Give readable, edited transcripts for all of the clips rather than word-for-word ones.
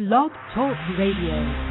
Love Talk Radio.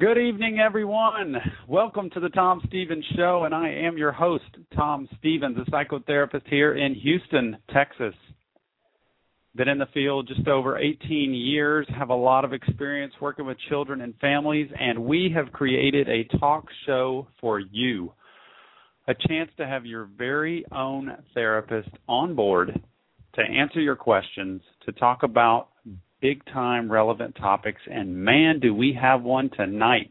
Good evening, everyone. Welcome to the Tom Stevens Show, and I am your host, Tom Stevens, a psychotherapist here in Houston, Texas. Been in the field just over 18 years, have a lot of experience working with children and families, and we have created a talk show for you, a chance to have your very own therapist on board to answer your questions, to talk about big-time relevant topics, and man, do we have one tonight.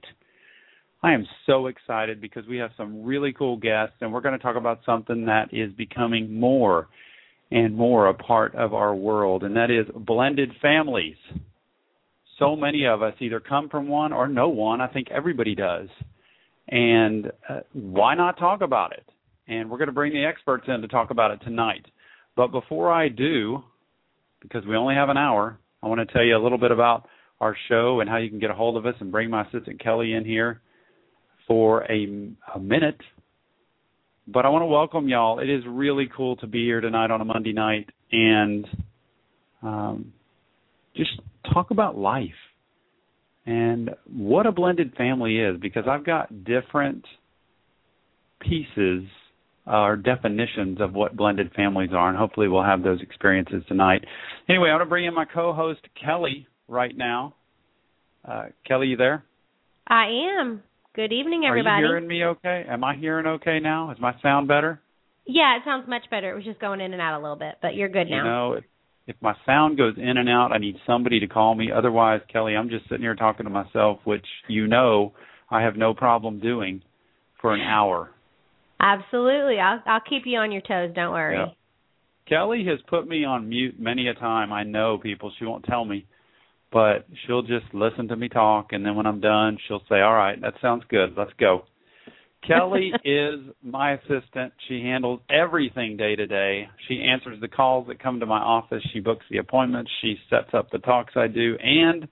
I am so excited because we have some really cool guests, and we're going to talk about something that is becoming more and more a part of our world, and that is blended families. So many of us either come from one or know one. I think everybody does. And why not talk about it? And we're going to bring the experts in to talk about it tonight. But before I do, because we only have an hour, I want to tell you a little bit about our show and how you can get a hold of us and bring my assistant Kelly in here for a minute. But I want to welcome y'all. It is really cool to be here tonight on a Monday night and just talk about life and what a blended family is, because I've got different pieces or definitions of what blended families are, and hopefully we'll have those experiences tonight. Anyway, I want to bring in my co-host, Kelly, right now. Kelly, you there? I am. Good evening, everybody. Are you hearing me okay? Am I hearing okay now? Is my sound better? Yeah, it sounds much better. It was just going in and out a little bit, but you're good now. You know, if my sound goes in and out, I need somebody to call me. Otherwise, Kelly, I'm just sitting here talking to myself, which you know I have no problem doing for an hour. Absolutely. I'll keep you on your toes. Don't worry. Yeah. Kelly has put me on mute many a time. I know people. She won't tell me, but she'll just listen to me talk, and then when I'm done, she'll say, all right, that sounds good. Let's go. Kelly is my assistant. She handles everything day to day. She answers the calls that come to my office. She books the appointments. She sets up the talks I do, and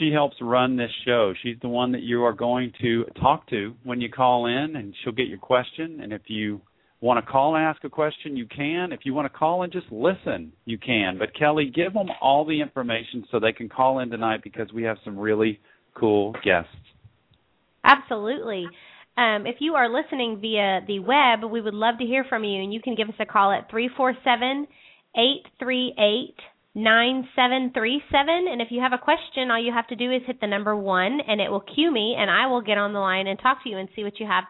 she helps run this show. She's the one that you are going to talk to when you call in, and she'll get your question. And if you want to call and ask a question, you can. If you want to call and just listen, you can. But, Kelly, give them all the information so they can call in tonight, because we have some really cool guests. Absolutely. If you are listening via the web, we would love to hear from you, and you can give us a call at 347-838-9737, and if you have a question, all you have to do is hit the number 1, and it will cue me, and I will get on the line and talk to you and see what you have,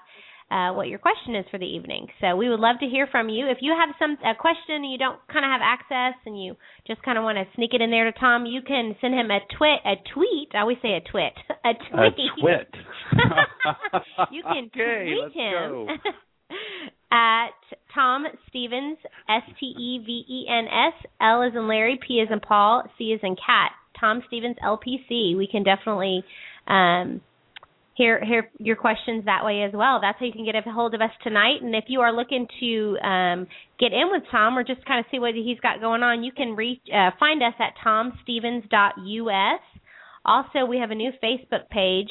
what your question is for the evening. So we would love to hear from you. If you have a question and you don't kind of have access and you just kind of want to sneak it in there to Tom, you can send him a tweet. I always say a tweet. You can tweet him. At Tom Stevens, S-T-E-V-E-N-S, L as in Larry, P as in Paul, C as in Cat, Tom Stevens, LPC. We can definitely hear your questions that way as well. That's how you can get a hold of us tonight. And if you are looking to get in with Tom or just kind of see what he's got going on, you can find us at tomstevens.us. Also, we have a new Facebook page.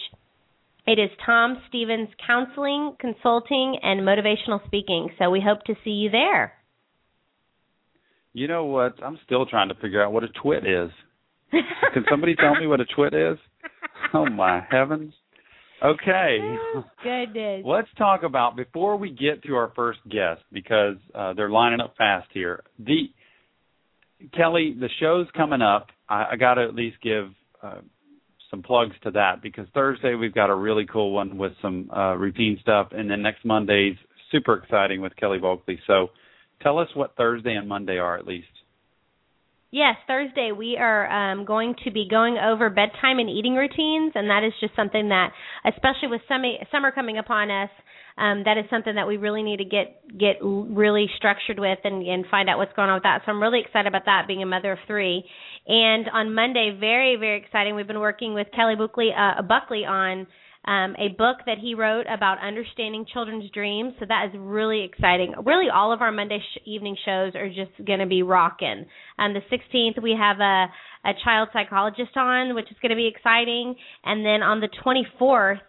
It is Tom Stevens Counseling, Consulting, and Motivational Speaking, so we hope to see you there. You know what? I'm still trying to figure out what a twit is. Can somebody tell me what a twit is? Oh, my heavens. Okay. Oh, goodness. Let's talk about, before we get to our first guest, because they're lining up fast here, Kelly, the show's coming up, I got to at least give some plugs to that, because Thursday we've got a really cool one with some routine stuff, and then next Monday's super exciting with Kelly Volkley. So tell us what Thursday and Monday are at least. Yes, Thursday we are going to be going over bedtime and eating routines, and that is just something that, especially with summer coming upon us, that is something that we really need to get really structured with and find out what's going on with that. So I'm really excited about that, being a mother of three. And on Monday, very, very exciting, we've been working with Kelly Buckley on a book that he wrote about understanding children's dreams. So that is really exciting. Really, all of our Monday evening shows are just going to be rocking. The 16th, we have a child psychologist on, which is going to be exciting. And then on the 24th,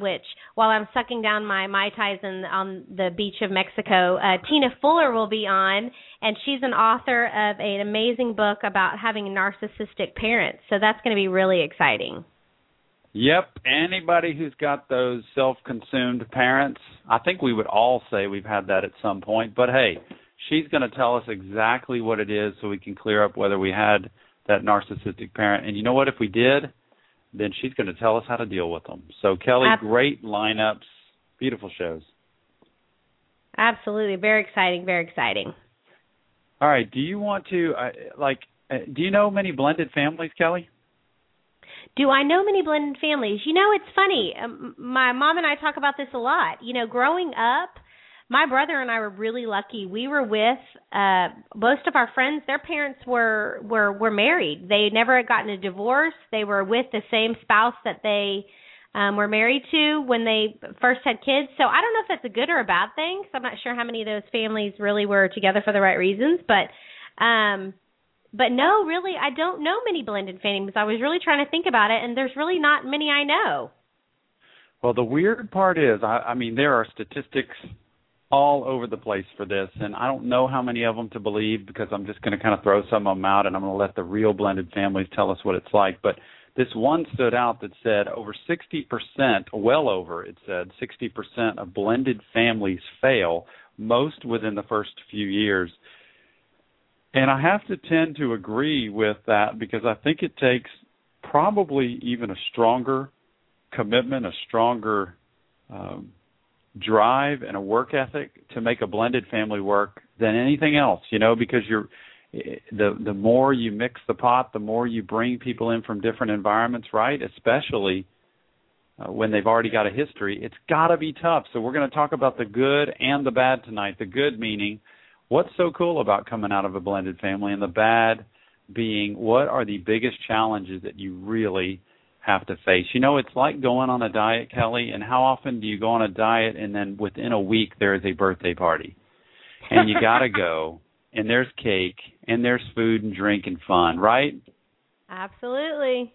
which while I'm sucking down my Mai Tais on the beach of Mexico, Tina Fuller will be on, and she's an author of an amazing book about having narcissistic parents. So that's going to be really exciting. Yep, anybody who's got those self-consumed parents, I think we would all say we've had that at some point. But, hey, she's going to tell us exactly what it is so we can clear up whether we had that narcissistic parent. And you know what? If we did, then she's going to tell us how to deal with them. So, Kelly, great lineups, beautiful shows. Absolutely. Very exciting, very exciting. All right. Do you want to, do you know many blended families, Kelly? Do I know many blended families? You know, it's funny. My mom and I talk about this a lot. You know, growing up, my brother and I were really lucky. We were with most of our friends. Their parents were married. They never had gotten a divorce. They were with the same spouse that they were married to when they first had kids. So I don't know if that's a good or a bad thing, because I'm not sure how many of those families really were together for the right reasons. But no, really, I don't know many blended families. I was really trying to think about it, and there's really not many I know. Well, the weird part is, I mean, there are statistics all over the place for this, and I don't know how many of them to believe, because I'm just going to kind of throw some of them out, and I'm going to let the real blended families tell us what it's like. But this one stood out that said over 60%, well over, it said 60% of blended families fail, most within the first few years. And I have to tend to agree with that, because I think it takes probably even a stronger commitment, a stronger drive and a work ethic to make a blended family work than anything else, you know, because the more you mix the pot, the more you bring people in from different environments, right, especially when they've already got a history. It's got to be tough. So we're going to talk about the good and the bad tonight, the good meaning what's so cool about coming out of a blended family, and the bad being what are the biggest challenges that you really have to face. You know, it's like going on a diet, Kelly, and how often do you go on a diet and then within a week there is a birthday party? And you got to go, and there's cake, and there's food and drink and fun, right? Absolutely.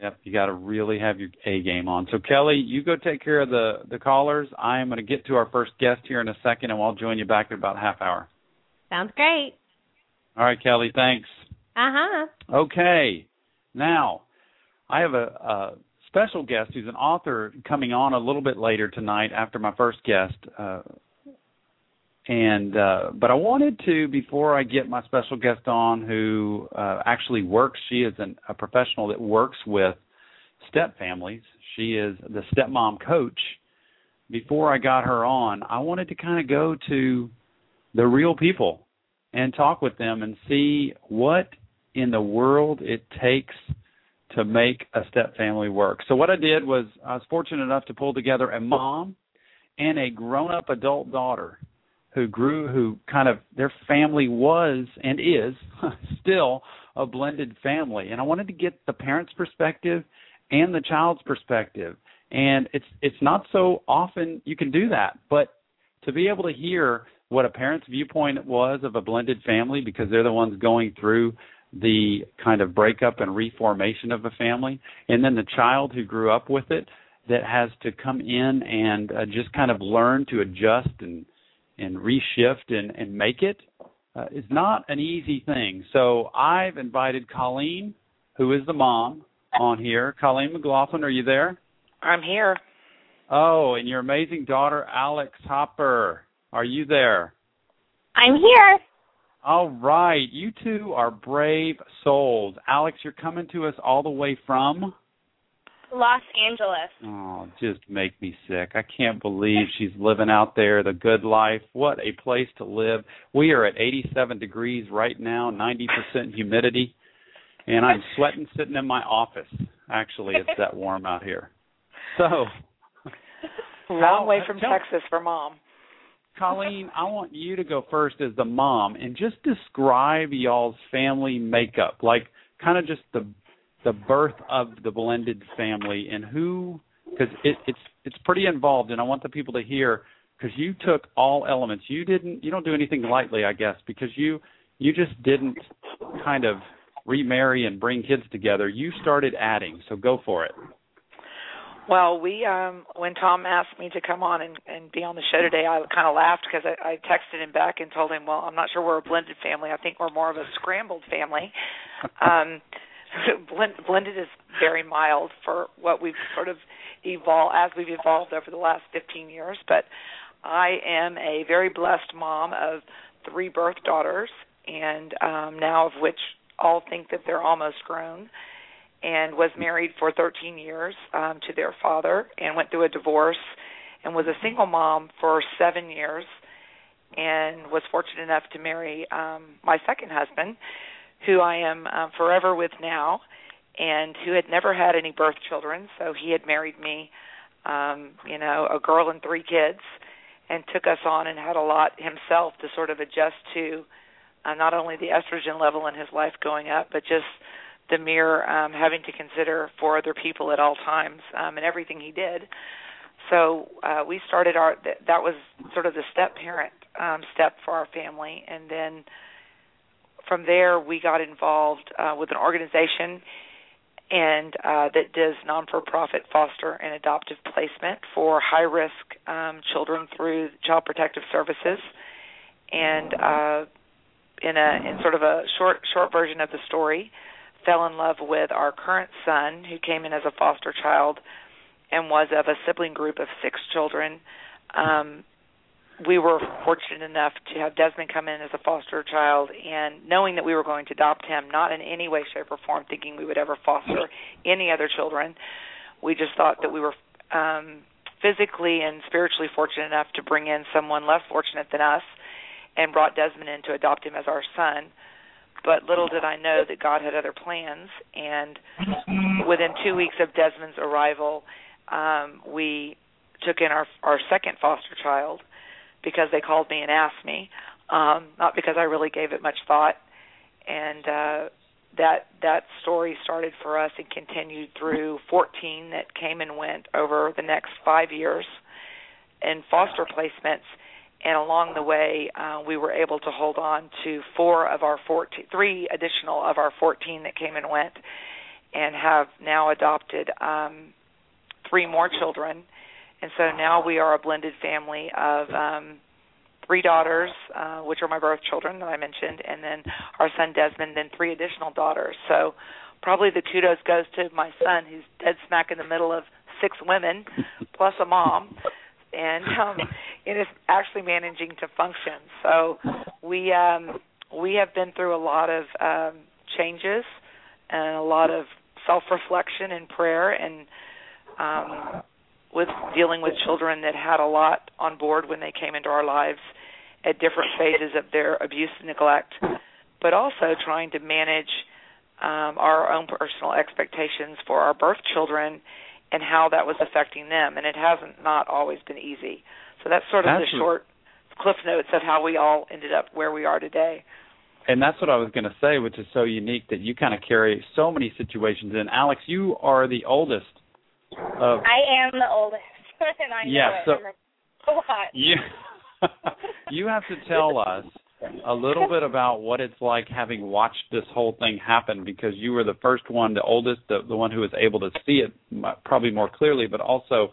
Yep, you got to really have your A game on. So, Kelly, you go take care of the callers. I am going to get to our first guest here in a second, and I'll join you back in about a half hour. Sounds great. All right, Kelly, thanks. Uh-huh. Okay. Now, I have a special guest who's an author coming on a little bit later tonight after my first guest. But I wanted to, before I get my special guest on who actually works, she is a professional that works with step families. She is the stepmom coach. Before I got her on, I wanted to kind of go to the real people and talk with them and see what in the world it takes to make a step family work. So what I did was I was fortunate enough to pull together a mom and a grown-up adult daughter who kind of their family was and is still a blended family. And I wanted to get the parent's perspective and the child's perspective. And it's not so often you can do that, but to be able to hear what a parent's viewpoint was of a blended family, because they're the ones going through the kind of breakup and reformation of a family, and then the child who grew up with it that has to come in and just kind of learn to adjust and reshift and make it is not an easy thing. So I've invited Colleen, who is the mom, on here. Colleen McLaughlin, are you there? I'm here. Oh, and your amazing daughter, Alex Hopper. Are you there? I'm here. All right. You two are brave souls. Alex, you're coming to us all the way from? Los Angeles. Oh, just make me sick. I can't believe she's living out there, the good life. What a place to live. We are at 87 degrees right now, 90% humidity, and I'm sweating sitting in my office. Actually, it's that warm out here. So, long way from Texas for Mom. Colleen, I want you to go first as the mom and just describe y'all's family makeup, like kind of just the birth of the blended family and who, because it's pretty involved, and I want the people to hear, because you took all elements. You don't do anything lightly, I guess, because you just didn't kind of remarry and bring kids together. You started adding, so go for it. Well, we when Tom asked me to come on and be on the show today, I kind of laughed because I texted him back and told him, well, I'm not sure we're a blended family. I think we're more of a scrambled family. Blended is very mild for what we've sort of evolved, as we've evolved over the last 15 years. But I am a very blessed mom of 3 birth daughters, and now of which all think that they're almost grown. And was married for 13 years to their father, and went through a divorce, and was a single mom for 7 years, and was fortunate enough to marry my second husband, who I am forever with now, and who had never had any birth children. So he had married me, a girl and 3 kids, and took us on and had a lot himself to sort of adjust to not only the estrogen level in his life going up, but just the mere having to consider for other people at all times and everything he did. So we started that was sort of the step-parent step for our family. And then from there we got involved with an organization and that does non-for-profit foster and adoptive placement for high-risk children through Child Protective Services. And in sort of a short version of the story, fell in love with our current son, who came in as a foster child and was of a sibling group of 6 children. We were fortunate enough to have Desmond come in as a foster child, and knowing that we were going to adopt him, not in any way, shape, or form thinking we would ever foster any other children. We just thought that we were physically and spiritually fortunate enough to bring in someone less fortunate than us, and brought Desmond in to adopt him as our son. But little did I know that God had other plans, and within 2 weeks of Desmond's arrival, we took in our second foster child because they called me and asked me, not because I really gave it much thought. And that story started for us and continued through 14 that came and went over the next 5 years in foster placements. And along the way, we were able to hold on to 3 additional of our 14 that came and went, and have now adopted 3 more children. And so now we are a blended family of 3 daughters, which are my birth children that I mentioned, and then our son Desmond, then 3 additional daughters. So probably the kudos goes to my son, who's dead smack in the middle of 6 women plus a mom. And it is actually managing to function. So we have been through a lot of changes and a lot of self-reflection and prayer, and with dealing with children that had a lot on board when they came into our lives at different phases of their abuse and neglect, but also trying to manage our own personal expectations for our birth children and how that was affecting them, and it hasn't not always been easy. So that's sort of the short cliff notes of how we all ended up where we are today. And that's what I was going to say, which is so unique that you kind of carry so many situations in. Alex, you are the oldest. I am the oldest, and I know a lot. You have to tell us a little bit about what it's like having watched this whole thing happen, because you were the first one, the oldest, the one who was able to see it probably more clearly, but also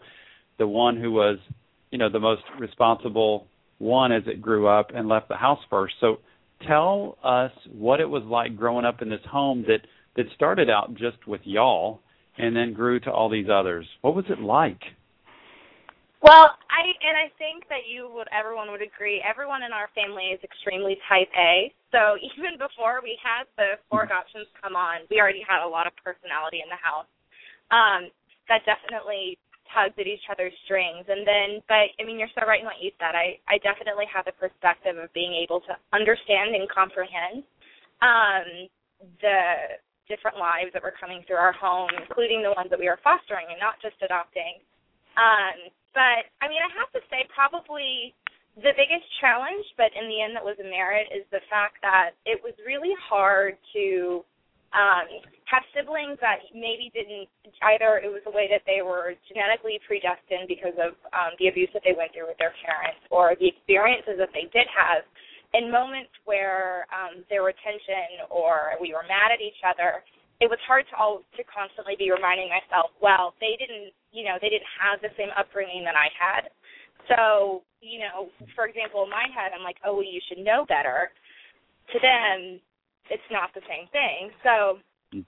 the one who was, the most responsible one as it grew up and left the house first. So tell us what it was like growing up in this home that started out just with y'all and then grew to all these others. What was it like? Well, I think that everyone would agree, everyone in our family is extremely type A, So even before we had the fork options come on, we already had a lot of personality in the house that definitely tugged at each other's strings. And then, but, I mean, you're so right in what you said. I definitely had the perspective of being able to understand and comprehend the different lives that were coming through our home, including the ones that we were fostering and not just adopting. But, I mean, I have to say probably the biggest challenge, but in the end that was a merit, is the fact that it was really hard to have siblings that maybe didn't, either it was a way that they were genetically predestined because of the abuse that they went through with their parents or the experiences that they did have in moments where there were tension or we were mad at each other. It was hard to constantly be reminding myself, well, they didn't have the same upbringing that I had. So, you know, for example, in my head, I'm like, oh, well, you should know better. To them, it's not the same thing. So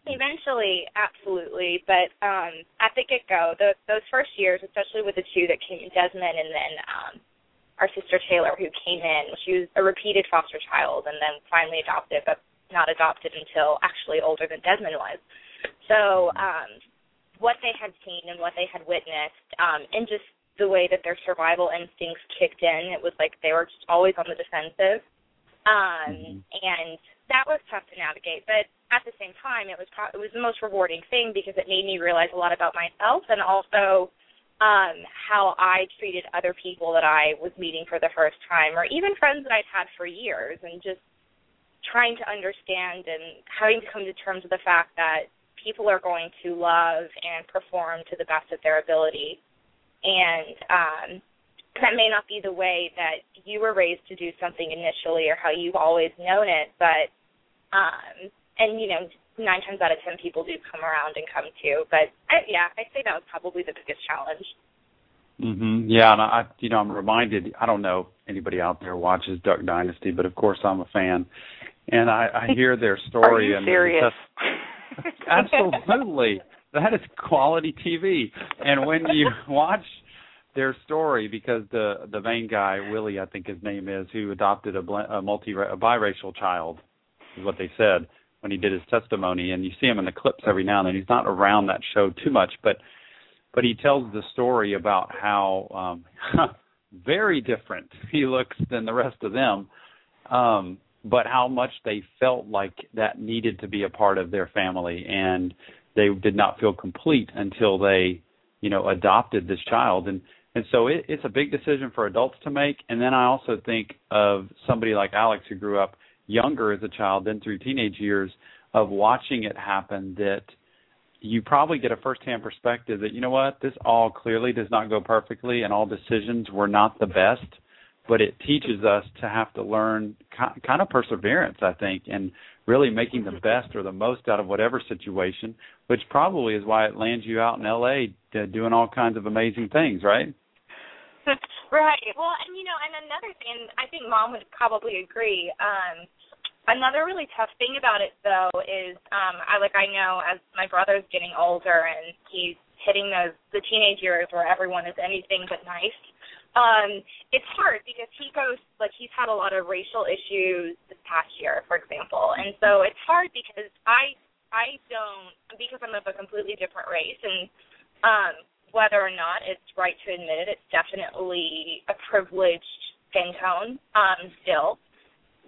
eventually, absolutely. But at the get-go, those first years, especially with the two that came in, Desmond and then our sister Taylor, who came in, she was a repeated foster child and then finally adopted, but not adopted until actually older than Desmond was. So what they had seen and what they had witnessed and just the way that their survival instincts kicked in. It was like they were just always on the defensive. And that was tough to navigate. But at the same time, it was the most rewarding thing because it made me realize a lot about myself and also how I treated other people that I was meeting for the first time or even friends that I'd had for years and just trying to understand and having to come to terms with the fact that people are going to love and perform to the best of their ability. And that may not be the way that you were raised to do something initially or how you've always known it, but, and, you know, 9 times out of 10 people do come around and come to. But, I'd say that was probably the biggest challenge. Mm-hmm. Yeah, and I'm reminded, I don't know if anybody out there watches Duck Dynasty, but, of course, I'm a fan. And I hear their story. Are you serious? Absolutely. That is quality TV. And when you watch their story, because the main guy, Willie, I think his name is, who adopted a biracial child, is what they said when he did his testimony. And you see him in the clips every now and then. He's not around that show too much, but he tells the story about how very different he looks than the rest of them, but how much they felt like that needed to be a part of their family. And they did not feel complete until they, you know, adopted this child. And so it's a big decision for adults to make. And then I also think of somebody like Alex who grew up younger as a child than through teenage years of watching it happen that you probably get a firsthand perspective that, you know what, this all clearly does not go perfectly and all decisions were not the best, but it teaches us to have to learn kind of perseverance, I think, and really making the best or the most out of whatever situation, which probably is why it lands you out in L.A. doing all kinds of amazing things, right? Right. Well, and, you know, and another thing, I think Mom would probably agree, another really tough thing about it, though, is I know as my brother's getting older and he's hitting the teenage years where everyone is anything but nice, it's hard because he's had a lot of racial issues this past year, for example. And so it's hard because because I'm of a completely different race, and whether or not it's right to admit it's definitely a privileged skin tone still,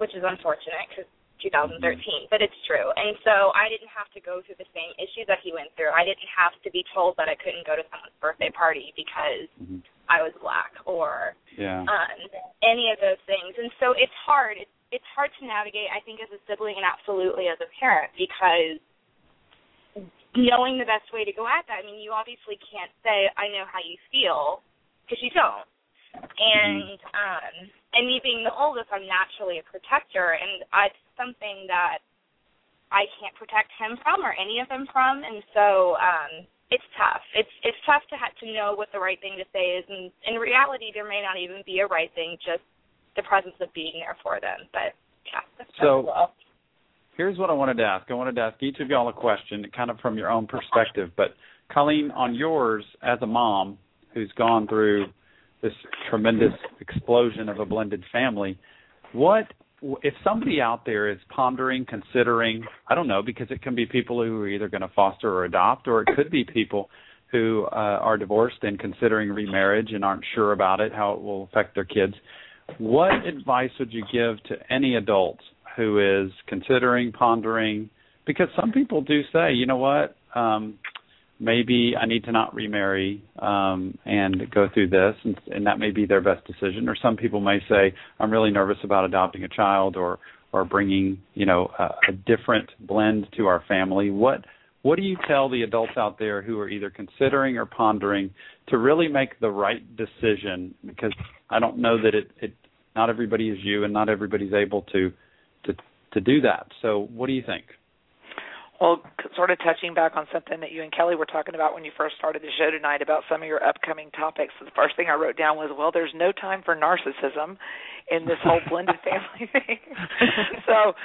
which is unfortunate because 2013, but it's true. And so I didn't have to go through the same issues that he went through. I didn't have to be told that I couldn't go to someone's birthday party because I was black or any of those things. And so it's hard. It's hard to navigate, I think, as a sibling and absolutely as a parent, because knowing the best way to go at that, I mean, you obviously can't say, I know how you feel, because you don't. And and me being the oldest, I'm naturally a protector, and it's something that I can't protect him from or any of them from. And so it's tough. It's tough to have to know what the right thing to say is, and in reality, there may not even be a right thing, just the presence of being there for them. But yeah, that's so well. Here's what I wanted to ask. I wanted to ask each of y'all a question, kind of from your own perspective. But Colleen, on yours as a mom who's gone through this tremendous explosion of a blended family, what if somebody out there is pondering, considering, I don't know, because it can be people who are either going to foster or adopt, or it could be people who are divorced and considering remarriage and aren't sure about it, how it will affect their kids, what advice would you give to any adult who is considering, pondering? Because some people do say, you know what, maybe I need to not remarry and go through this, and that may be their best decision. Or some people may say, I'm really nervous about adopting a child or bringing, a different blend to our family. What do you tell the adults out there who are either considering or pondering to really make the right decision? Because I don't know that it not everybody is you, and not everybody's able to do that. So what do you think? Well, sort of touching back on something that you and Kelly were talking about when you first started the show tonight about some of your upcoming topics, the first thing I wrote down was, well, there's no time for narcissism in this whole blended family thing. So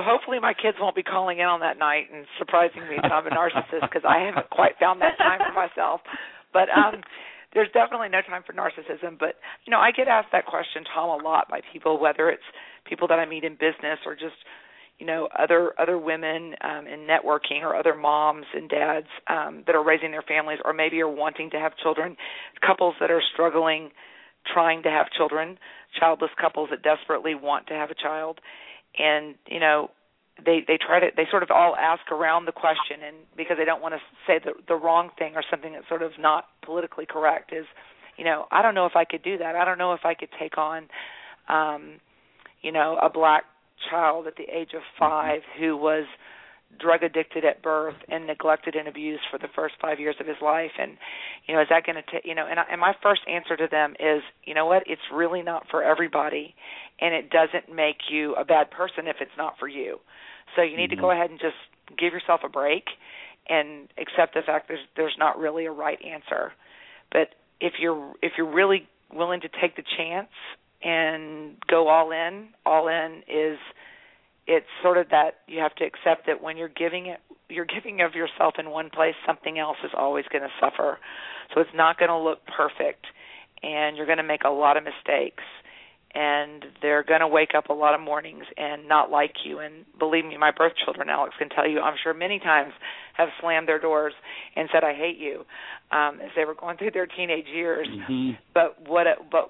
hopefully my kids won't be calling in on that night and surprising me that I'm a narcissist, because I haven't quite found that time for myself. But there's definitely no time for narcissism. But, I get asked that question, Tom, a lot by people, whether it's people that I meet in business or just other women in networking, or other moms and dads that are raising their families, or maybe are wanting to have children, couples that are struggling trying to have children, childless couples that desperately want to have a child. And, they sort of all ask around the question, and because they don't want to say the wrong thing or something that's sort of not politically correct is, I don't know if I could do that. I don't know if I could take on, a black child at the age of 5 who was drug addicted at birth and neglected and abused for the first 5 years of his life, and is that going to take and my first answer to them is, what, it's really not for everybody, and it doesn't make you a bad person if it's not for you, so you need to go ahead and just give yourself a break and accept the fact there's not really a right answer. But if you're really willing to take the chance and go all in. All in is, it's sort of that you have to accept that when you're giving of yourself in one place, something else is always going to suffer. So it's not going to look perfect, and you're going to make a lot of mistakes, and they're going to wake up a lot of mornings and not like you. And believe me, my birth children, Alex can tell you, I'm sure many times have slammed their doors and said, I hate you, as they were going through their teenage years. Mm-hmm. But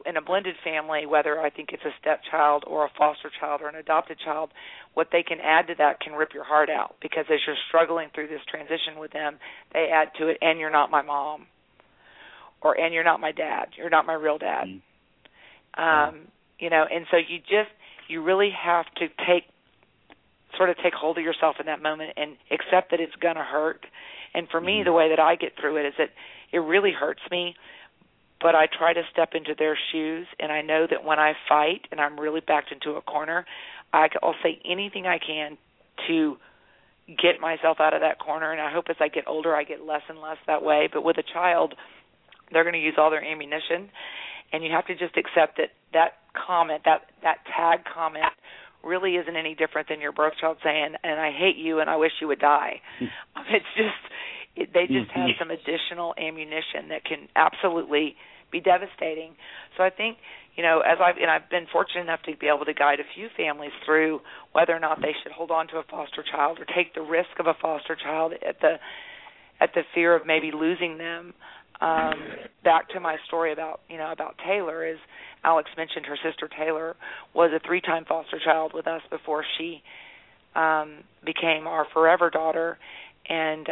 in a blended family, whether I think it's a stepchild or a foster child or an adopted child, what they can add to that can rip your heart out, because as you're struggling through this transition with them, they add to it, and you're not my mom, or and you're not my dad, you're not my real dad. Mm-hmm. And so you really have to take hold of yourself in that moment and accept that it's going to hurt. And for me, the way that I get through it is that it really hurts me, but I try to step into their shoes, and I know that when I fight and I'm really backed into a corner, I'll say anything I can to get myself out of that corner. And I hope as I get older, I get less and less that way. But with a child, they're going to use all their ammunition, and you have to just accept that comment, that tag comment, really isn't any different than your birth child saying, and I hate you and I wish you would die. It's just, they just have some additional ammunition that can absolutely be devastating. So I think, I've been fortunate enough to be able to guide a few families through whether or not they should hold on to a foster child or take the risk of a foster child at the fear of maybe losing them. Back to my story about Taylor, is Alex mentioned her sister Taylor was a 3-time foster child with us before she became our forever daughter, and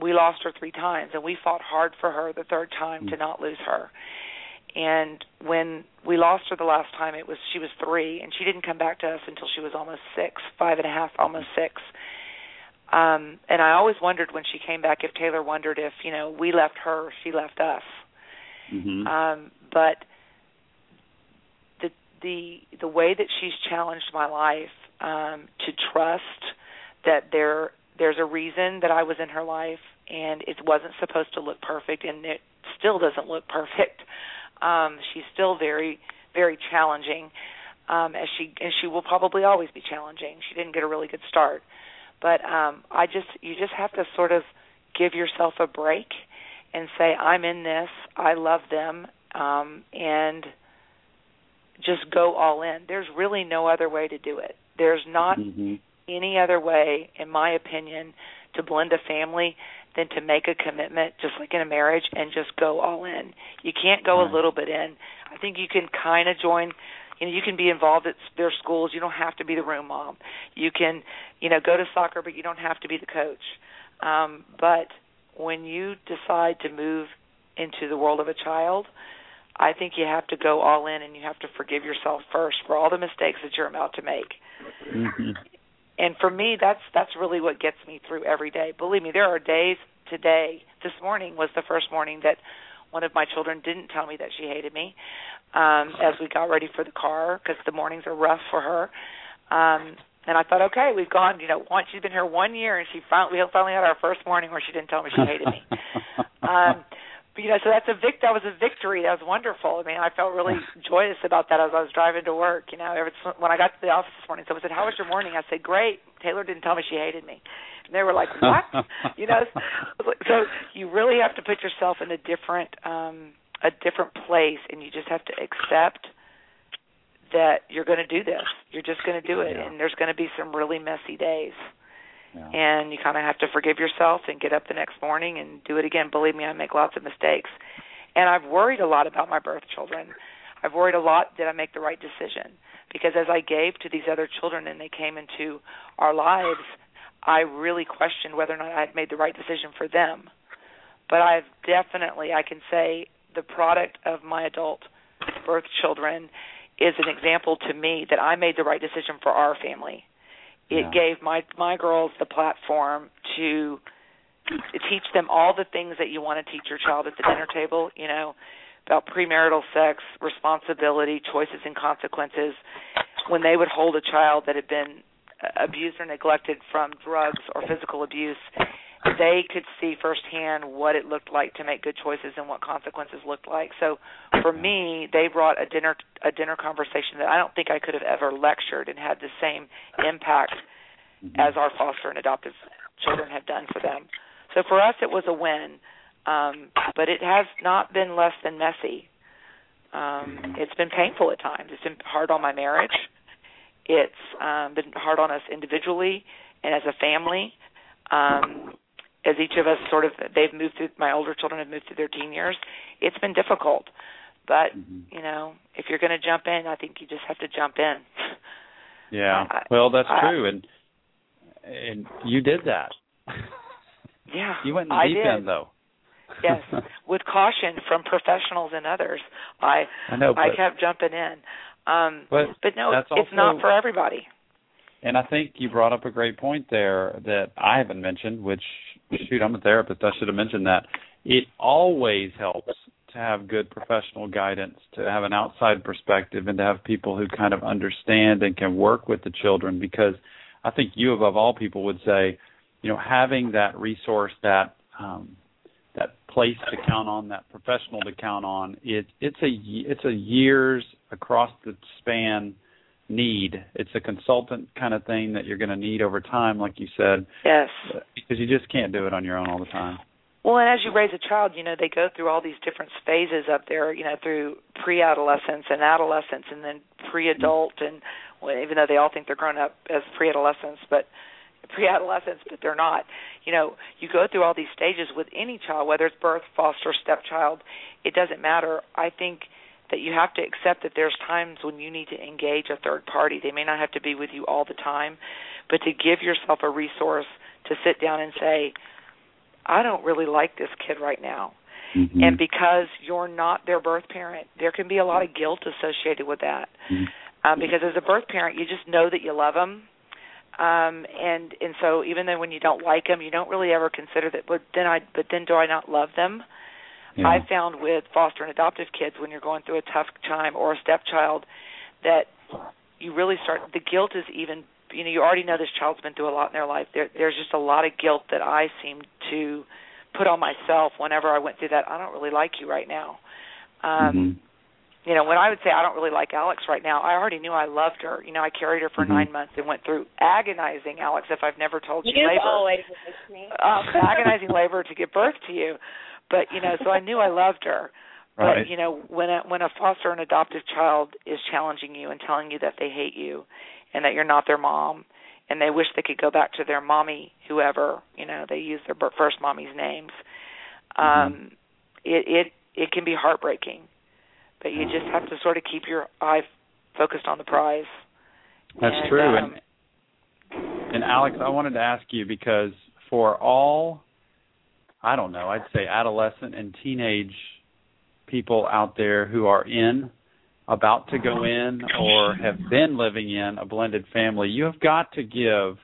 we lost her 3 times, and we fought hard for her the 3rd time to not lose her. And when we lost her the last time, she was 3, and she didn't come back to us until she was almost 6, 5 and a half, almost 6. And I always wondered when she came back if Taylor wondered if, we left her, she left us. Mm-hmm. But the way that she's challenged my life to trust that there's a reason that I was in her life, and it wasn't supposed to look perfect, and it still doesn't look perfect. She's still very, very challenging, as she will probably always be challenging. She didn't get a really good start. But you just have to sort of give yourself a break and say, I'm in this, I love them, and just go all in. There's really no other way to do it. There's not any other way, in my opinion, to blend a family than to make a commitment, just like in a marriage, and just go all in. You can't go a little bit in. I think you can kind of join. You know, you can be involved at their schools. You don't have to be the room mom. You can, you know, go to soccer, but you don't have to be the coach. But when you decide to move into the world of a child, I think you have to go all in, and you have to forgive yourself first for all the mistakes that you're about to make. Mm-hmm. And for me, that's really what gets me through every day. Believe me, there are days today. This morning was the first morning that one of my children didn't tell me that she hated me as we got ready for the car, because the mornings are rough for her. And I thought, okay, we've gone, you know, she's been here 1 year, and we finally had our first morning where she didn't tell me she hated me. But, you know, so that was a victory. That was wonderful. I mean, I felt really joyous about that as I was driving to work. You know, when I got to the office this morning, someone said, "How was your morning?" I said, "Great. Taylor didn't tell me she hated me." And they were like, "What?" You know, so you really have to put yourself in a different place, and you just have to accept that you're going to do this. You're just going to do it, and there's going to be some really messy days. Yeah. And you kind of have to forgive yourself and get up the next morning and do it again. Believe me, I make lots of mistakes. And I've worried a lot about my birth children. I've worried a lot, did I make the right decision? Because as I gave to these other children and they came into our lives, I really questioned whether or not I had made the right decision for them. But I've definitely, I can say, the product of my adult birth children is an example to me that I made the right decision for our family. It gave my girls the platform to teach them all the things that you want to teach your child at the dinner table, you know, about premarital sex, responsibility, choices and consequences. When they would hold a child that had been abused or neglected from drugs or physical abuse, they could see firsthand what it looked like to make good choices and what consequences looked like. So for me, they brought a dinner conversation that I don't think I could have ever lectured and had the same impact as our foster and adoptive children have done for them. So for us, it was a win, but it has not been less than messy. It's been painful at times. It's been hard on my marriage. It's been hard on us individually and as a family. As each of us sort of, my older children have moved through their teen years, it's been difficult. But, you know, if you're going to jump in, I think you just have to jump in. Yeah, well, that's true, and you did that. Yeah, you went in the deep end, though. Yes, with caution from professionals and others. I kept jumping in. But no, it's not for everybody. And I think you brought up a great point there that I haven't mentioned, which, shoot, I'm a therapist. I should have mentioned that. It always helps to have good professional guidance, to have an outside perspective, and to have people who kind of understand and can work with the children, because I think you, above all people, would say, you know, having that resource, that place to count on, that professional to count on, it's a years across the span need. It's a consultant kind of thing that you're going to need over time, like you said. Yes. Because you just can't do it on your own all the time. Well, and as you raise a child, you know, they go through all these different phases up there, you know, through pre-adolescence and adolescence and then pre-adult, and well, even though they all think they're grown up as pre-adolescence, but they're not. You know, you go through all these stages with any child, whether it's birth, foster, stepchild, it doesn't matter. I think that you have to accept that there's times when you need to engage a third party. They may not have to be with you all the time, but to give yourself a resource to sit down and say, I don't really like this kid right now. Mm-hmm. And because you're not their birth parent, there can be a lot of guilt associated with that. Mm-hmm. Because as a birth parent, you just know that you love them. And so even though when you don't like them, you don't really ever consider that, but then do I not love them? Yeah. I found with foster and adoptive kids, when you're going through a tough time or a stepchild, that you really start, the guilt is even, you know, you already know this child's been through a lot in their life. There's just a lot of guilt that I seem to put on myself whenever I went through that. I don't really like you right now. You know, when I would say I don't really like Alex right now, I already knew I loved her. You know, I carried her for 9 months and went through agonizing, Alex, if I've never told you labor. You always miss me. Agonizing labor to give birth to you. But, you know, so I knew I loved her. Right. But, you know, when a foster and adoptive child is challenging you and telling you that they hate you and that you're not their mom and they wish they could go back to their mommy, whoever, you know, they use their first mommy's names, it can be heartbreaking. But you just have to sort of keep your eye focused on the prize. That's true. And Alex, I wanted to ask you, because for all, I don't know, I'd say adolescent and teenage people out there who are about to go in or have been living in a blended family, you have got to give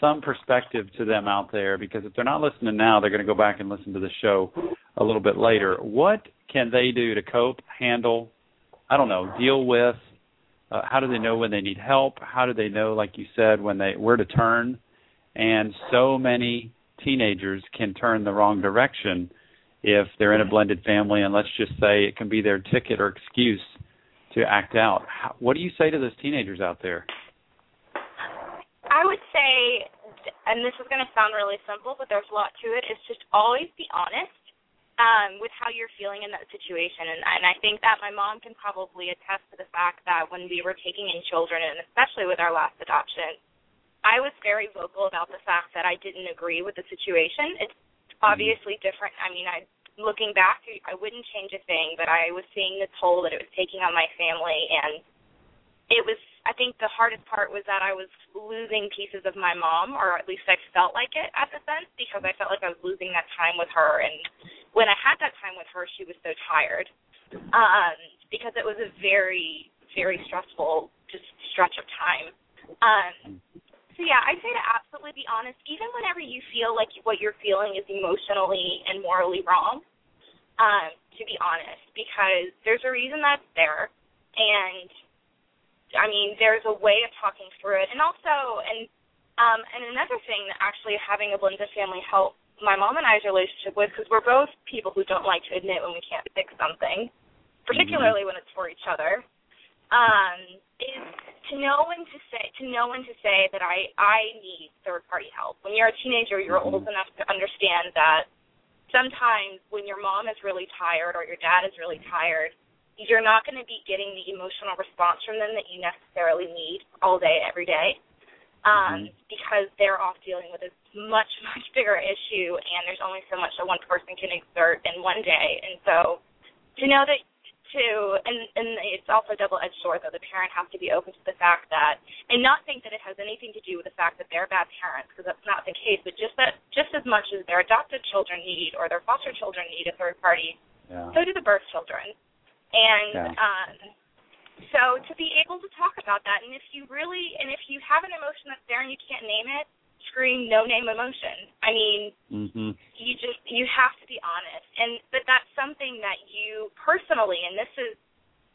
some perspective to them out there, because if they're not listening now, they're going to go back and listen to the show a little bit later. What can they do to cope, handle, I don't know, deal with? How do they know when they need help? How do they know, like you said, where to turn? And so many teenagers can turn the wrong direction if they're in a blended family, and let's just say it can be their ticket or excuse to act out. What do you say to those teenagers out there? I would say, and this is going to sound really simple, but there's a lot to it, is just always be honest with how you're feeling in that situation. And I think that my mom can probably attest to the fact that when we were taking in children, and especially with our last adoption, I was very vocal about the fact that I didn't agree with the situation. It's obviously different. I mean, looking back, I wouldn't change a thing, but I was seeing the toll that it was taking on my family, and it was, I think the hardest part was that I was losing pieces of my mom, or at least I felt like it at the sense, because I felt like I was losing that time with her, and when I had that time with her, she was so tired, because it was a very, very stressful just stretch of time. So, yeah, I'd say to absolutely be honest, even whenever you feel like what you're feeling is emotionally and morally wrong, to be honest, because there's a reason that's there. And, I mean, there's a way of talking through it. And also, and another thing that actually having a blended family helped my mom and I's relationship with, because we're both people who don't like to admit when we can't fix something, particularly when it's for each other, is to know when to say that I need third-party help. When you're a teenager, you're old enough to understand that sometimes when your mom is really tired or your dad is really tired, you're not going to be getting the emotional response from them that you necessarily need all day, every day, because they're off dealing with a much, much bigger issue, and there's only so much that one person can exert in one day. And so to know that, and it's also a double-edged sword, though. The parent has to be open to the fact that, and not think that it has anything to do with the fact that they're bad parents, because that's not the case, but just as much as their adopted children need, or their foster children need a third party, so do the birth children. And so to be able to talk about that, and if you have an emotion that's there and you can't name it, scream no-name emotion. I mean, you have to be honest. But that's something that you personally, and this is,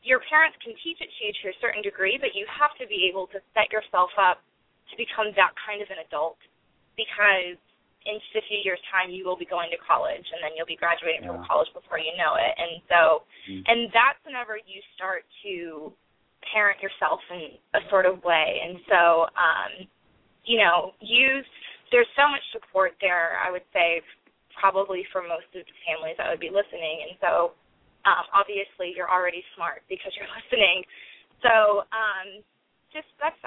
your parents can teach it to you to a certain degree, but you have to be able to set yourself up to become that kind of an adult, because in just a few years' time you will be going to college, and then you'll be graduating from college before you know it. And so, and that's whenever you start to parent yourself in a sort of way. And so, you know, there's so much support there, I would say, probably for most of the families that would be listening. And so, obviously, you're already smart because you're listening. So, I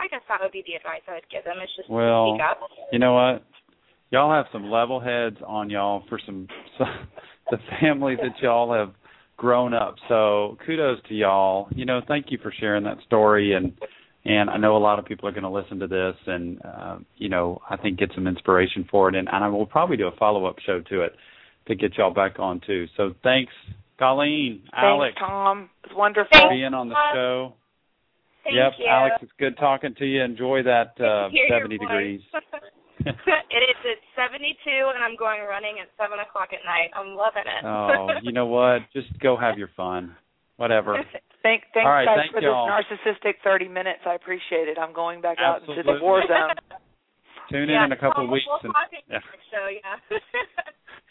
guess that would be the advice I would give them, is just speak up. You know what? Y'all have some level heads on y'all for some the families that y'all have grown up. So, kudos to y'all. You know, thank you for sharing that story, and I know a lot of people are going to listen to this and, you know, I think get some inspiration for it. And I will probably do a follow-up show to it to get y'all back on, too. So thanks, Colleen, Alex. Thanks, Tom. It's wonderful. Thanks, being on the show. Thank you. Alex, it's good talking to you. Enjoy that 70 degrees. It is. It's 72, and I'm going running at 7 o'clock at night. I'm loving it. Oh, you know what? Just go have your fun. Whatever. Thanks, right, guys, for y'all. This narcissistic 30 minutes. I appreciate it. I'm going back out into the war zone. Tune in a couple of weeks.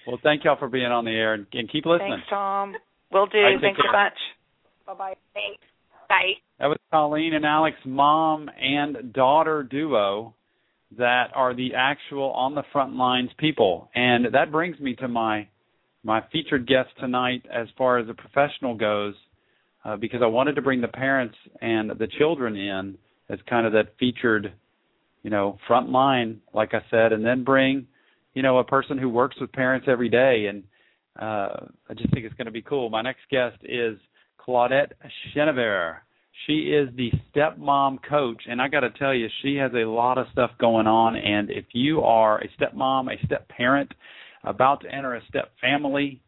Well, thank y'all for being on the air, and keep listening. Thanks, Tom. Will do. Right, thanks so much. Bye-bye. Thanks. Bye. That was Colleen and Alex, mom and daughter duo that are the actual on the front lines people. And that brings me to my my featured guest tonight as far as a professional goes, because I wanted to bring the parents and the children in as kind of that featured, you know, front line, like I said, and then bring, you know, a person who works with parents every day. And I just think it's going to be cool. My next guest is Claudette Chenevere. She is the stepmom coach, and I got to tell you, she has a lot of stuff going on. And if you are a stepmom, a stepparent, about to enter a stepfamily,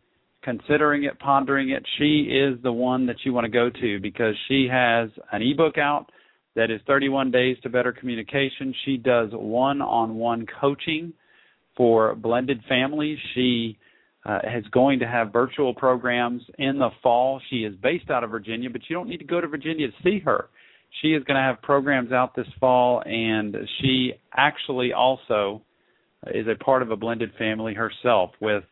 considering it, pondering it, she is the one that you want to go to, because she has an ebook out that is 31 Days to Better Communication. She does one-on-one coaching for blended families. She is going to have virtual programs in the fall. She is based out of Virginia, but you don't need to go to Virginia to see her. She is going to have programs out this fall, and she actually also is a part of a blended family herself, with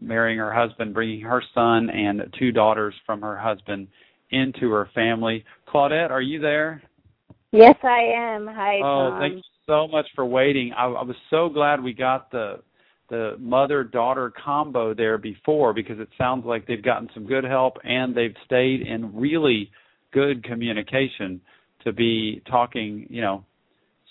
marrying her husband, bringing her son and two daughters from her husband into her family. Claudette, are you there? Yes, I am. Hi, Tom. Oh, thank you so much for waiting. I was so glad we got the mother-daughter combo there before, because it sounds like they've gotten some good help and they've stayed in really good communication to be talking, you know,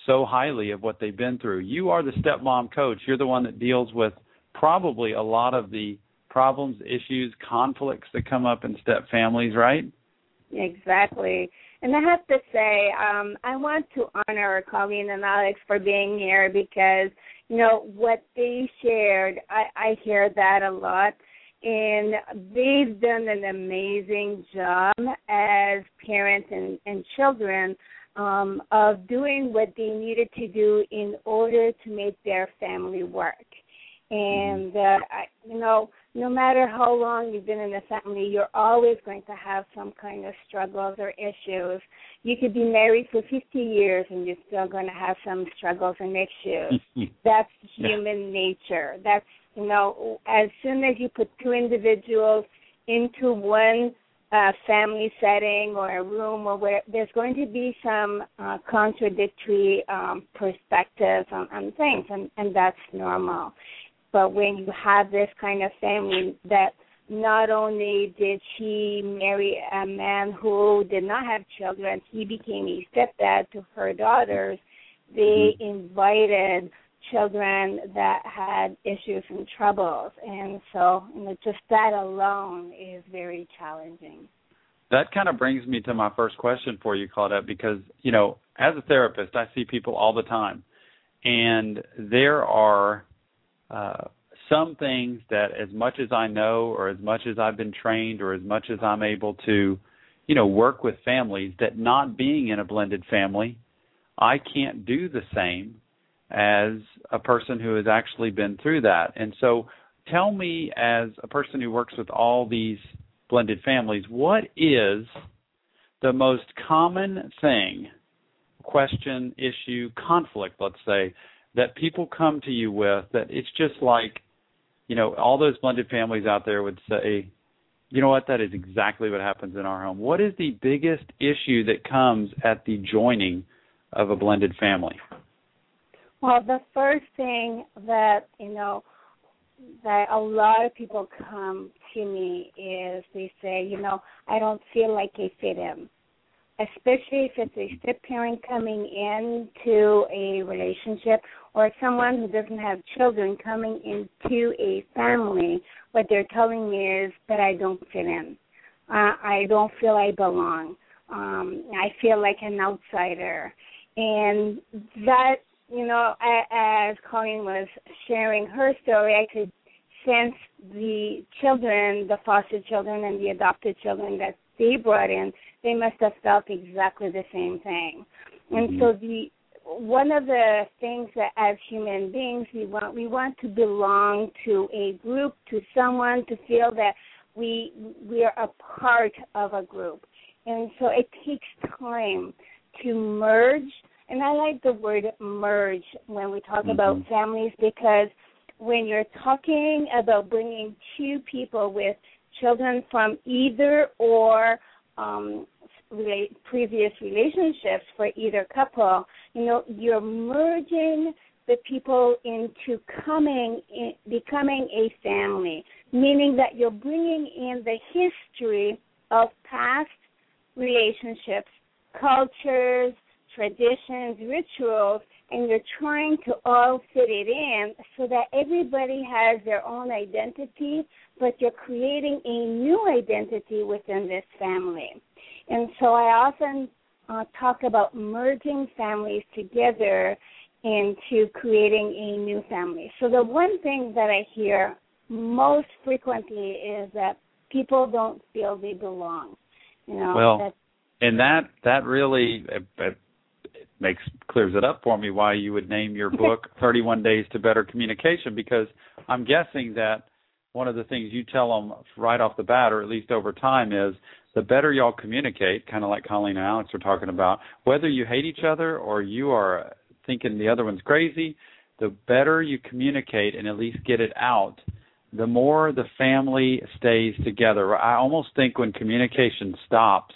so highly of what they've been through. You are the stepmom coach. You're the one that deals with probably a lot of the problems, issues, conflicts that come up in step families, right? Exactly. And I have to say, I want to honor Colleen and Alex for being here, because, you know, what they shared, I hear that a lot. And they've done an amazing job as parents and children of doing what they needed to do in order to make their family work. And, you know, no matter how long you've been in a family, you're always going to have some kind of struggles or issues. You could be married for 50 years and you're still going to have some struggles and issues. That's human nature. That's, you know, as soon as you put two individuals into one family setting or a room or where, there's going to be some contradictory perspectives on things, and that's normal. But when you have this kind of family, that not only did she marry a man who did not have children, he became a stepdad to her daughters. They invited children that had issues and troubles. And so, you know, just that alone is very challenging. That kind of brings me to my first question for you, Claudette, because, you know, as a therapist, I see people all the time, and there are some things that, as much as I know, or as much as I've been trained, or as much as I'm able to, you know, work with families, that not being in a blended family, I can't do the same as a person who has actually been through that. And so tell me, as a person who works with all these blended families, what is the most common thing, question, issue, conflict, let's say, that people come to you with, that it's just like, you know, all those blended families out there would say, you know what, that is exactly what happens in our home. What is the biggest issue that comes at the joining of a blended family? Well, the first thing that, you know, that a lot of people come to me is they say, you know, I don't feel like I fit in. Especially if it's a step parent coming into a relationship, or someone who doesn't have children coming into a family, what they're telling me is that I don't fit in. I don't feel I belong. I feel like an outsider. And that, you know, as Colleen was sharing her story, I could sense the children, the foster children and the adopted children that they brought in, they must have felt exactly the same thing. And so one of the things that as human beings we want to belong to a group, to someone, to feel that we are a part of a group. And so it takes time to merge. And I like the word merge when we talk about families, because when you're talking about bringing two people with children from either or previous relationships for either couple, you know, you're merging the people into becoming a family. meaning that you're bringing in the history of past relationships, cultures, traditions, rituals, and you're trying to all fit it in so that everybody has their own identity, but you're creating a new identity within this family. And so I often talk about merging families together into creating a new family. So the one thing that I hear most frequently is that people don't feel they belong. You know, that really clears it up for me why you would name your book 31 Days to Better Communication, because I'm guessing that one of the things you tell them right off the bat, or at least over time, is the better y'all communicate, kind of like Colleen and Alex were talking about, whether you hate each other or you are thinking the other one's crazy, the better you communicate and at least get it out, the more the family stays together. I almost think when communication stops,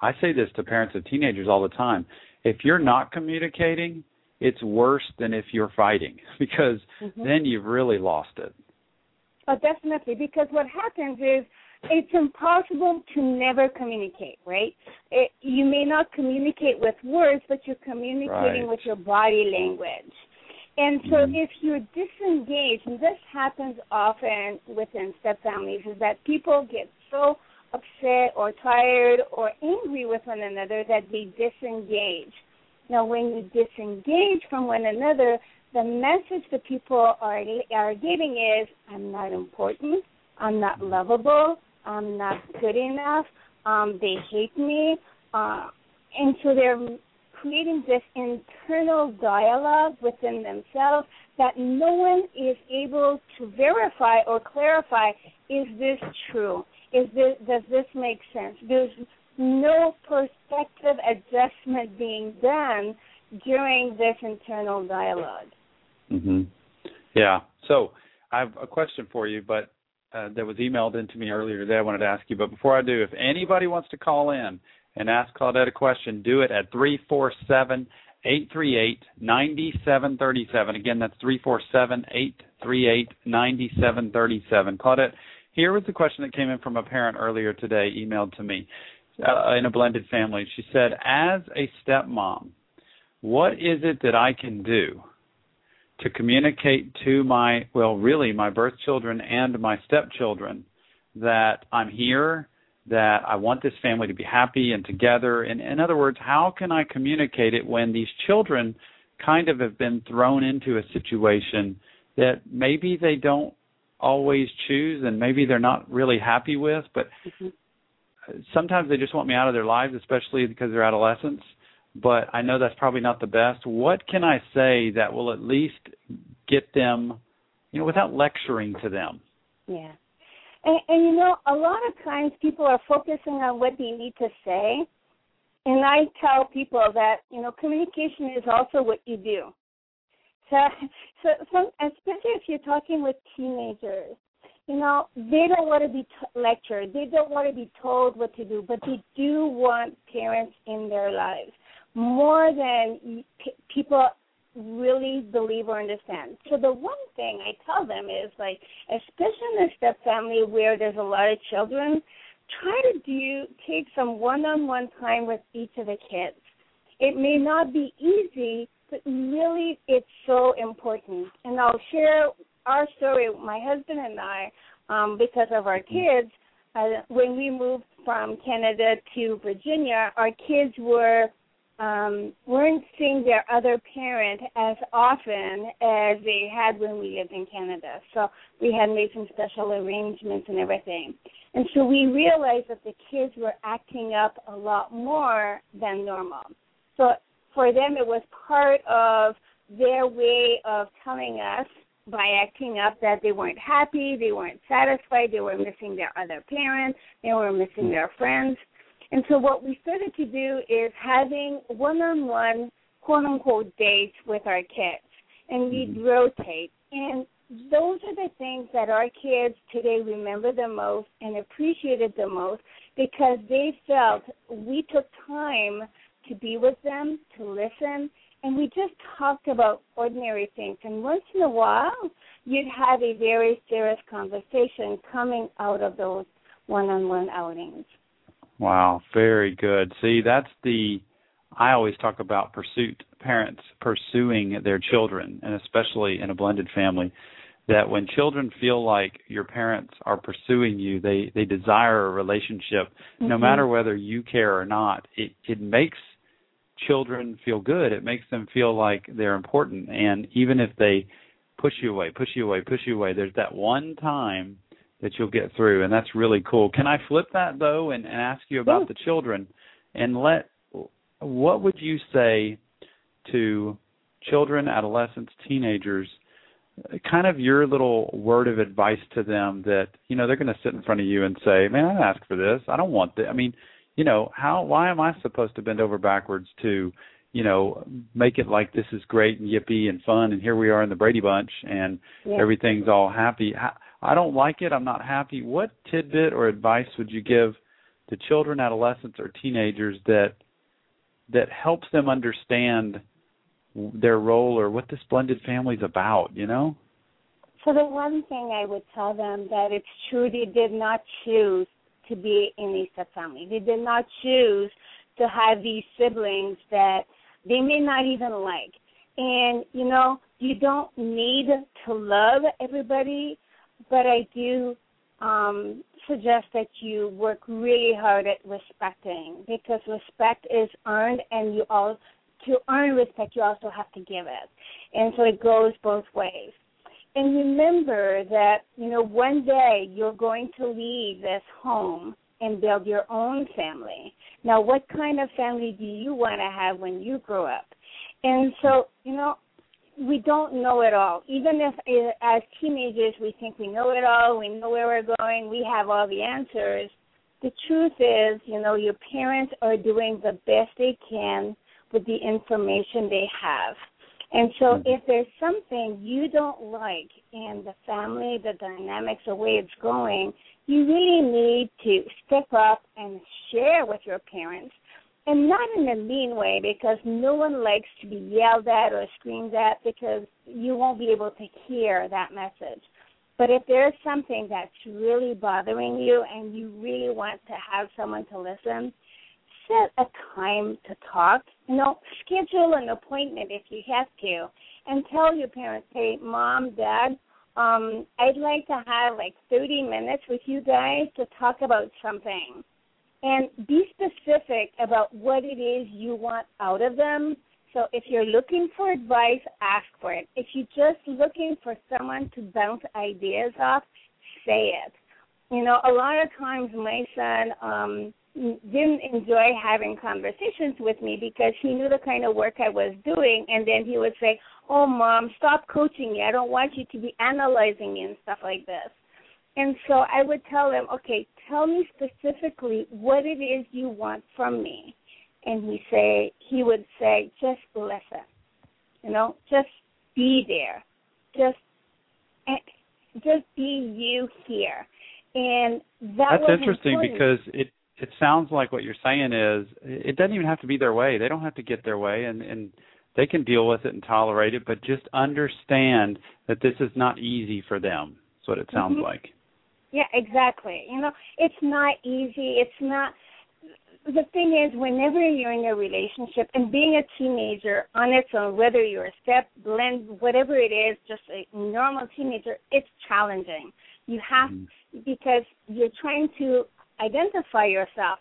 I say this to parents of teenagers all the time, if you're not communicating, it's worse than if you're fighting, because then you've really lost it. Oh, definitely, because what happens is it's impossible to never communicate, right? You may not communicate with words, but you're communicating with your body language. And so if you're disengaged, and this happens often within step families, is that people get so upset or tired or angry with one another that they disengage. Now, when you disengage from one another, the message that people are getting is, I'm not important, I'm not lovable, I'm not good enough, they hate me. And so they're creating this internal dialogue within themselves that no one is able to verify or clarify, is this true? Does this make sense? There's no perspective adjustment being done during this internal dialogue. Yeah. So I have a question for you, but that was emailed into me earlier today. I wanted to ask you, but before I do, if anybody wants to call in and ask Claudette a question, do it at 347-838-9737. Again, that's 347-838-9737. Claudette, here was the question that came in from a parent earlier today, emailed to me, in a blended family. She said, as a stepmom, what is it that I can do to communicate to my, well, really my birth children and my stepchildren, that I'm here, that I want this family to be happy and together? And in other words, how can I communicate it when these children kind of have been thrown into a situation that maybe they don't always choose and maybe they're not really happy with, but sometimes they just want me out of their lives, especially because they're adolescents, but I know that's probably not the best. What can I say that will at least get them, you know, without lecturing to them? Yeah. And you know, a lot of times people are focusing on what they need to say, and I tell people that, you know, communication is also what you do. So especially if you're talking with teenagers, you know, they don't want to be lectured. They don't want to be told what to do, but they do want parents in their lives more than people really believe or understand. So the one thing I tell them is, like, especially in a step family where there's a lot of children, try to take some one-on-one time with each of the kids. It may not be easy, but really, it's so important. And I'll share our story, my husband and I, because of our kids. When we moved from Canada to Virginia, our kids weren't seeing their other parent as often as they had when we lived in Canada. So we had made some special arrangements and everything. And so we realized that the kids were acting up a lot more than normal. So for them, it was part of their way of telling us by acting up that they weren't happy, they weren't satisfied, they were missing their other parents, they were missing their friends. And so what we started to do is having one-on-one, quote-unquote, dates with our kids, and we'd rotate. And those are the things that our kids today remember the most and appreciated the most, because they felt we took time to be with them, to listen, and we just talked about ordinary things. And once in a while, you'd have a very serious conversation coming out of those one-on-one outings. Wow, very good. See, that's the, I always talk about pursuit, parents pursuing their children, and especially in a blended family, that when children feel like your parents are pursuing you, they desire a relationship, mm-hmm. no matter whether you care or not. It makes children feel good. It makes them feel like they're important. And even if they push you away, there's that one time that you'll get through, and that's really cool. Can I flip that, though, and ask you about the children? And what would you say to children, adolescents, teenagers, kind of your little word of advice to them that, you know, they're going to sit in front of you and say, man, I didn't ask for this. I don't want this. I mean, you know, why am I supposed to bend over backwards to, you know, make it like this is great and yippee and fun and here we are in the Brady Bunch and everything's all happy. I don't like it. I'm not happy. What tidbit or advice would you give to children, adolescents, or teenagers that helps them understand their role or what this blended family's about, you know? So the one thing I would tell them that it's true they did not choose to be in a step-family. They did not choose to have these siblings that they may not even like. And, you know, you don't need to love everybody, but I do suggest that you work really hard at respecting, because respect is earned, and to earn respect, you also have to give it. And so it goes both ways. And remember that, you know, one day you're going to leave this home and build your own family. Now, what kind of family do you want to have when you grow up? And so, you know, we don't know it all. Even if as teenagers we think we know it all, we know where we're going, we have all the answers, the truth is, you know, your parents are doing the best they can with the information they have. And so if there's something you don't like in the family, the dynamics, the way it's going, you really need to step up and share with your parents, and not in a mean way, because no one likes to be yelled at or screamed at, because you won't be able to hear that message. But if there's something that's really bothering you and you really want to have someone to listen, set a time to talk. You know, schedule an appointment if you have to, and tell your parents, hey, Mom, Dad, I'd like to have like 30 minutes with you guys to talk about something. And be specific about what it is you want out of them. So if you're looking for advice, ask for it. If you're just looking for someone to bounce ideas off, say it. You know, a lot of times my son didn't enjoy having conversations with me because he knew the kind of work I was doing, and then he would say, oh, Mom, stop coaching me. I don't want you to be analyzing me and stuff like this. And so I would tell him, okay, tell me specifically what it is you want from me. And he would say, just listen, you know, just be there, just be you here. And that's interesting important. Because it sounds like what you're saying is it doesn't even have to be their way. They don't have to get their way, and they can deal with it and tolerate it, but just understand that this is not easy for them. That's what it sounds mm-hmm. like. Yeah, exactly. You know, it's not easy. It's not – the thing is, whenever you're in a relationship, and being a teenager on its own, whether you're a step, blend, whatever it is, just a normal teenager, it's challenging. You have – because you're trying to identify yourself.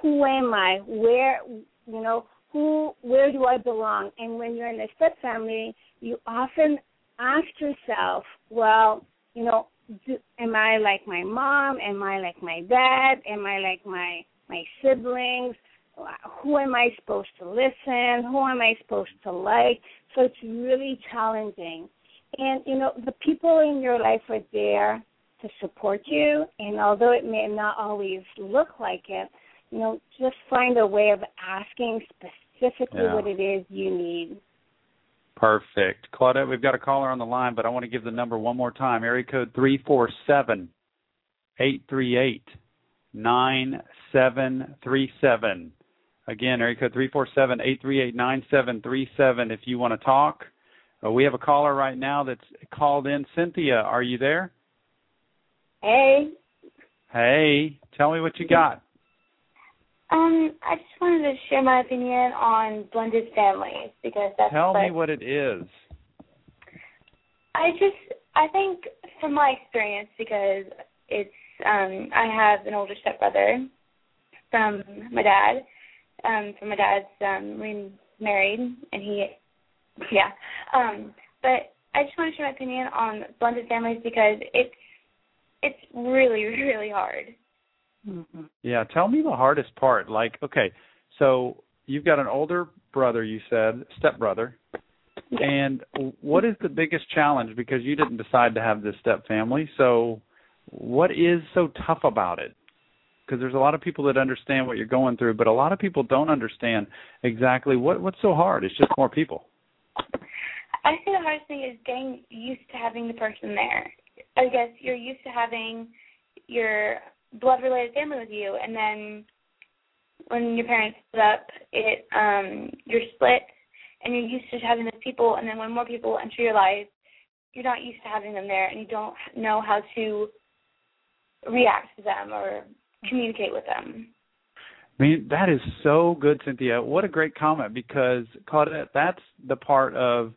Who am I? Where – you know, where do I belong? And when you're in a step family, you often ask yourself, well, you know, am I like my mom? Am I like my dad? Am I like my siblings? Who am I supposed to listen? Who am I supposed to like? So it's really challenging. And, you know, the people in your life are there to support you. And although it may not always look like it, you know, just find a way of asking specifically what it is you need. Perfect. Claudette, we've got a caller on the line, but I want to give the number one more time. Area code 347-838-9737. Again, area code 347-838-9737 if you want to talk. We have a caller right now that's called in. Cynthia, are you there? Hey. Hey. Tell me what you got. I just wanted to share my opinion on blended families because that's Tell me what it is. I think from my experience, because it's I have an older stepbrother from my dad. We married, and he, yeah. But I just want to share my opinion on blended families because it's really, really hard. Mm-hmm. Yeah, tell me the hardest part. Like, okay, so you've got an older brother, you said, stepbrother. Yeah. And what is the biggest challenge? Because you didn't decide to have this step family, so what is so tough about it? Because there's a lot of people that understand what you're going through, but a lot of people don't understand exactly what's so hard. It's just more people. I think the hardest thing is getting used to having the person there. I guess you're used to having your blood-related family with you, and then when your parents split up, you're split, and you're used to having those people, and then when more people enter your life, you're not used to having them there, and you don't know how to react to them or communicate with them. I mean, that is so good, Cynthia. What a great comment, because, Claudette, that's the part of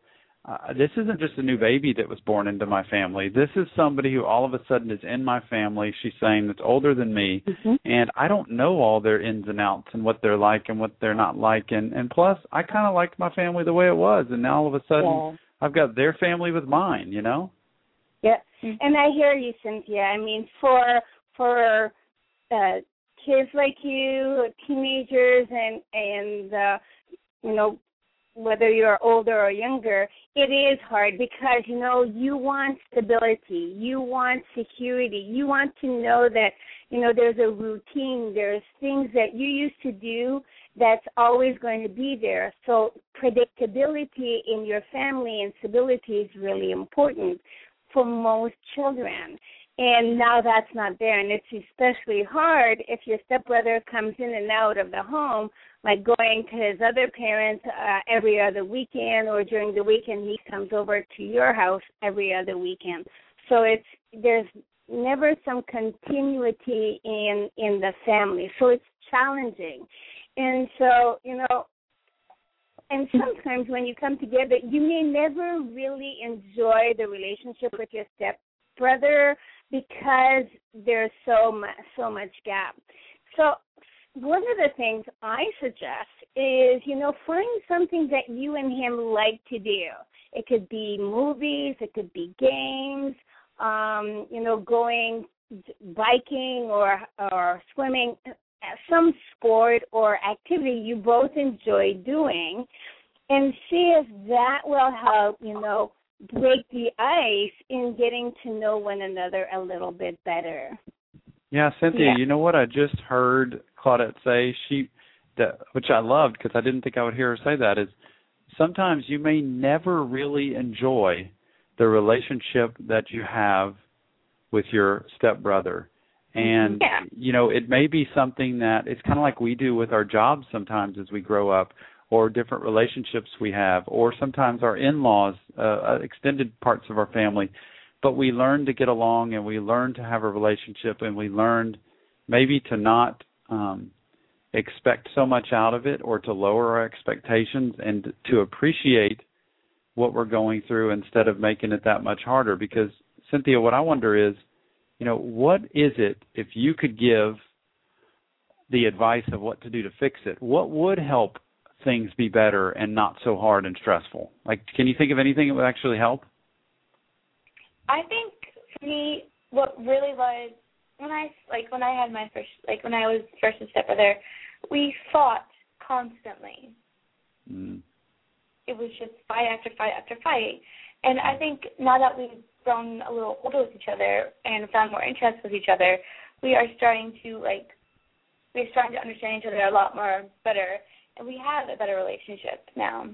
this isn't just a new baby that was born into my family. This is somebody who all of a sudden is in my family, she's saying, that's older than me, and I don't know all their ins and outs and what they're like and what they're not like. And plus, I kind of liked my family the way it was, and now all of a sudden I've got their family with mine, you know? Yeah, and I hear you, Cynthia. I mean, for kids like you, teenagers, and you know, whether you're older or younger, it is hard because, you know, you want stability, you want security, you want to know that, you know, there's a routine, there's things that you used to do that's always going to be there. So predictability in your family and stability is really important for most children. And now that's not there, and it's especially hard if your stepbrother comes in and out of the home, like going to his other parents every other weekend, or during the weekend he comes over to your house every other weekend. So there's never some continuity in the family, so it's challenging. And so, you know, and sometimes when you come together, you may never really enjoy the relationship with your stepbrother, because there's so much gap. So one of the things I suggest is, you know, find something that you and him like to do. It could be movies, it could be games, you know, going biking or swimming, some sport or activity you both enjoy doing, and see if that will help, you know, break the ice in getting to know one another a little bit better. Yeah, Cynthia, you know what I just heard Claudette say, which I loved because I didn't think I would hear her say that, is sometimes you may never really enjoy the relationship that you have with your stepbrother. And, you know, it may be something that it's kind of like we do with our jobs sometimes as we grow up, or different relationships we have, or sometimes our in-laws, extended parts of our family. But we learn to get along, and we learn to have a relationship, and we learned maybe to not expect so much out of it, or to lower our expectations and to appreciate what we're going through instead of making it that much harder. Because, Cynthia, what I wonder is, you know, what is it, if you could give the advice of what to do to fix it, what would help things be better and not so hard and stressful? Like, can you think of anything that would actually help? I think for me, what really was, when I was first a stepbrother, we fought constantly. Mm. It was just fight after fight after fight. And I think now that we've grown a little older with each other and found more interest with each other, we're starting to understand each other a lot more better. And we have a better relationship now.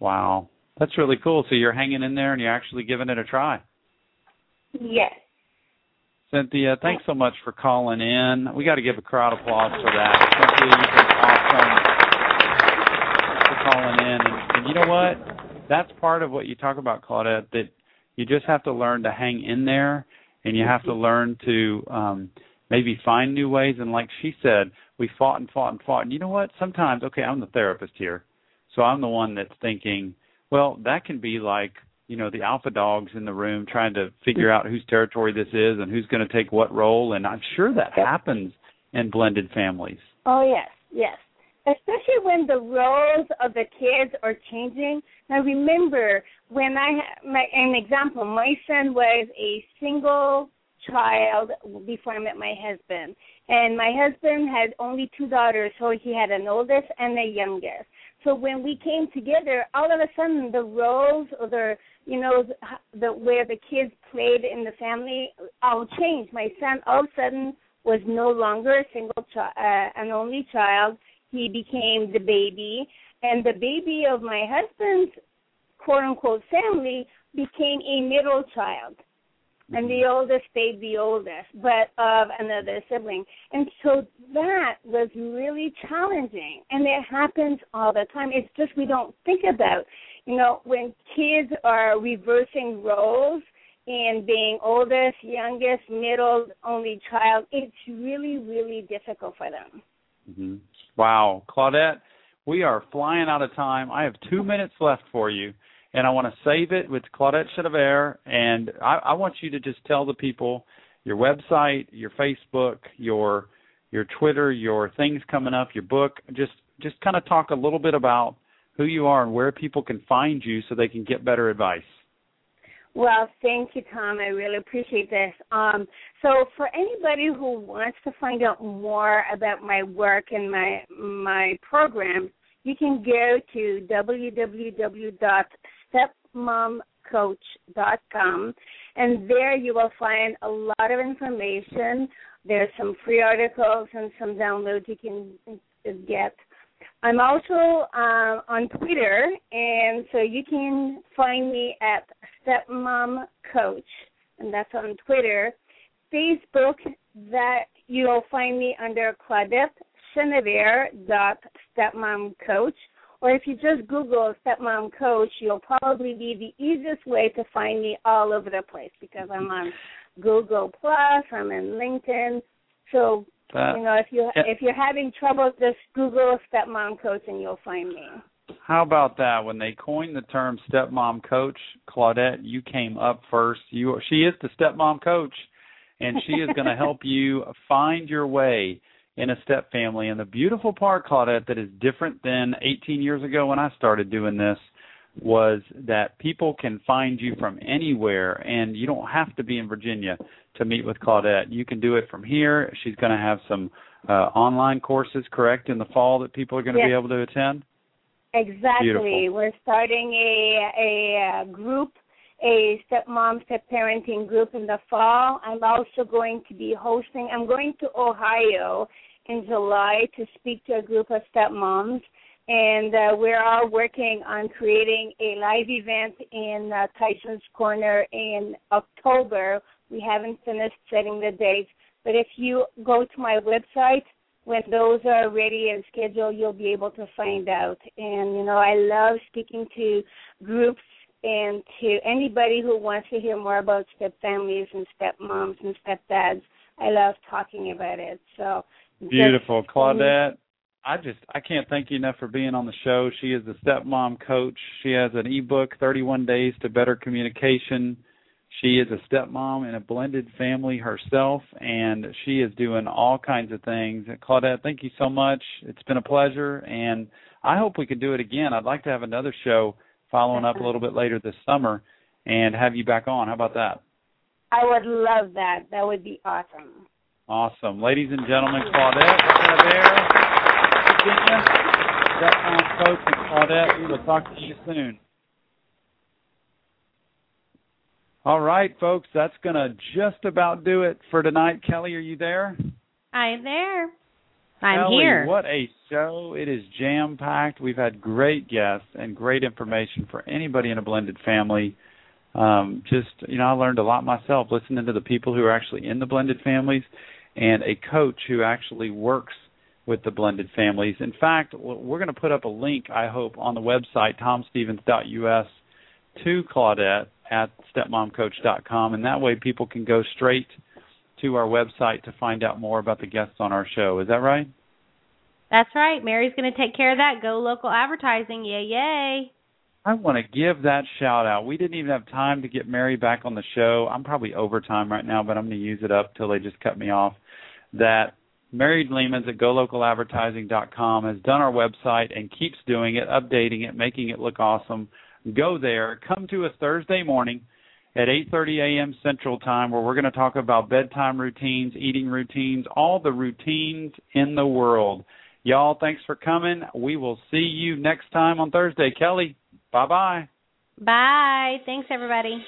Wow. That's really cool. So you're hanging in there and you're actually giving it a try. Yes. Cynthia, thanks so much for calling in. We got to give a crowd applause for that. Cynthia, you for calling in. And you know what? That's part of what you talk about, Claudette, that you just have to learn to hang in there, and you have to learn to maybe find new ways. And like she said, we fought and fought and fought. And you know what? Sometimes, okay, I'm the therapist here, so I'm the one that's thinking, well, that can be like, you know, the alpha dogs in the room trying to figure out whose territory this is and who's going to take what role. And I'm sure that happens in blended families. Oh, yes, yes. Especially when the roles of the kids are changing. Now, remember, when an example, my son was a single child before I met my husband. And my husband had only two daughters, so he had an oldest and a youngest. So when we came together, all of a sudden the roles or the, you know, where the kids played in the family all changed. My son all of a sudden was no longer a single child, an only child. He became the baby, and the baby of my husband's quote-unquote family became a middle child, and the oldest stayed the oldest, but of another sibling. And so that was really challenging, and it happens all the time. It's just we don't think about, you know, when kids are reversing roles and being oldest, youngest, middle, only child, it's really, really difficult for them. Mm-hmm. Wow. Claudette, we are flying out of time. I have 2 minutes left for you, and I want to save it with Claudette Chenevere, and I want you to just tell the people your website, your Facebook, your Twitter, your things coming up, your book. Just kind of talk a little bit about who you are and where people can find you so they can get better advice. Well, thank you, Tom. I really appreciate this. So for anybody who wants to find out more about my work and my program, you can go to www.stepmomcoach.com, and there you will find a lot of information. There's some free articles and some downloads you can get. I'm also on Twitter, and so you can find me at Stepmom Coach, and that's on Twitter. Facebook, that you'll find me under ClaudetteChenevere.StepmomCoach, or if you just Google Stepmom Coach, you'll probably be the easiest way to find me all over the place because I'm on Google+, I'm in LinkedIn, so... you know, if you're having trouble, just Google Stepmom Coach and you'll find me. How about that? When they coined the term Stepmom Coach, Claudette, you came up first. She is the Stepmom Coach, and she is going to help you find your way in a step family. And the beautiful part, Claudette, that is different than 18 years ago when I started doing this was that people can find you from anywhere, and you don't have to be in Virginia to meet with Claudette. You can do it from here. She's going to have some online courses, correct, in the fall that people are going to be able to attend? Exactly. Beautiful. We're starting a group, a stepmom, step parenting group in the fall. I'm also going to be hosting. I'm going to Ohio in July to speak to a group of stepmoms. And we're all working on creating a live event in Tyson's Corner in October. We haven't finished setting the dates. But if you go to my website, when those are ready and scheduled, you'll be able to find out. And, you know, I love speaking to groups and to anybody who wants to hear more about step families and stepmoms and stepdads. I love talking about it. So beautiful. Claudette, I can't thank you enough for being on the show. She is the Stepmom Coach. She has an ebook, 31 Days to Better Communication. She is a stepmom in a blended family herself, and she is doing all kinds of things. Claudette, thank you so much. It's been a pleasure, and I hope we can do it again. I'd like to have another show following up a little bit later this summer and have you back on. How about that? I would love that. That would be awesome. Awesome. Ladies and gentlemen, Claudette, Stepmom Coach and Claudette, we will talk to you soon. All right, folks, that's going to just about do it for tonight. Kelly, are you there? I'm there. I'm Kelly, here. What a show. It is jam-packed. We've had great guests and great information for anybody in a blended family. I learned a lot myself listening to the people who are actually in the blended families and a coach who actually works with the blended families. In fact, we're going to put up a link, I hope, on the website, tomstevens.us, to Claudette at stepmomcoach.com, and that way people can go straight to our website to find out more about the guests on our show. Is that right? That's right. Mary's going to take care of that. Go local advertising. Yay, yay. I want to give that shout-out. We didn't even have time to get Mary back on the show. I'm probably over time right now, but I'm going to use it up till they just cut me off. That Mary Lehman's at GoLocalAdvertising.com has done our website and keeps doing it, updating it, making it look awesome. Go there. Come to us Thursday morning at 8:30 a.m. Central Time, where we're going to talk about bedtime routines, eating routines, all the routines in the world. Y'all, thanks for coming. We will see you next time on Thursday. Kelly, bye-bye. Bye. Thanks, everybody.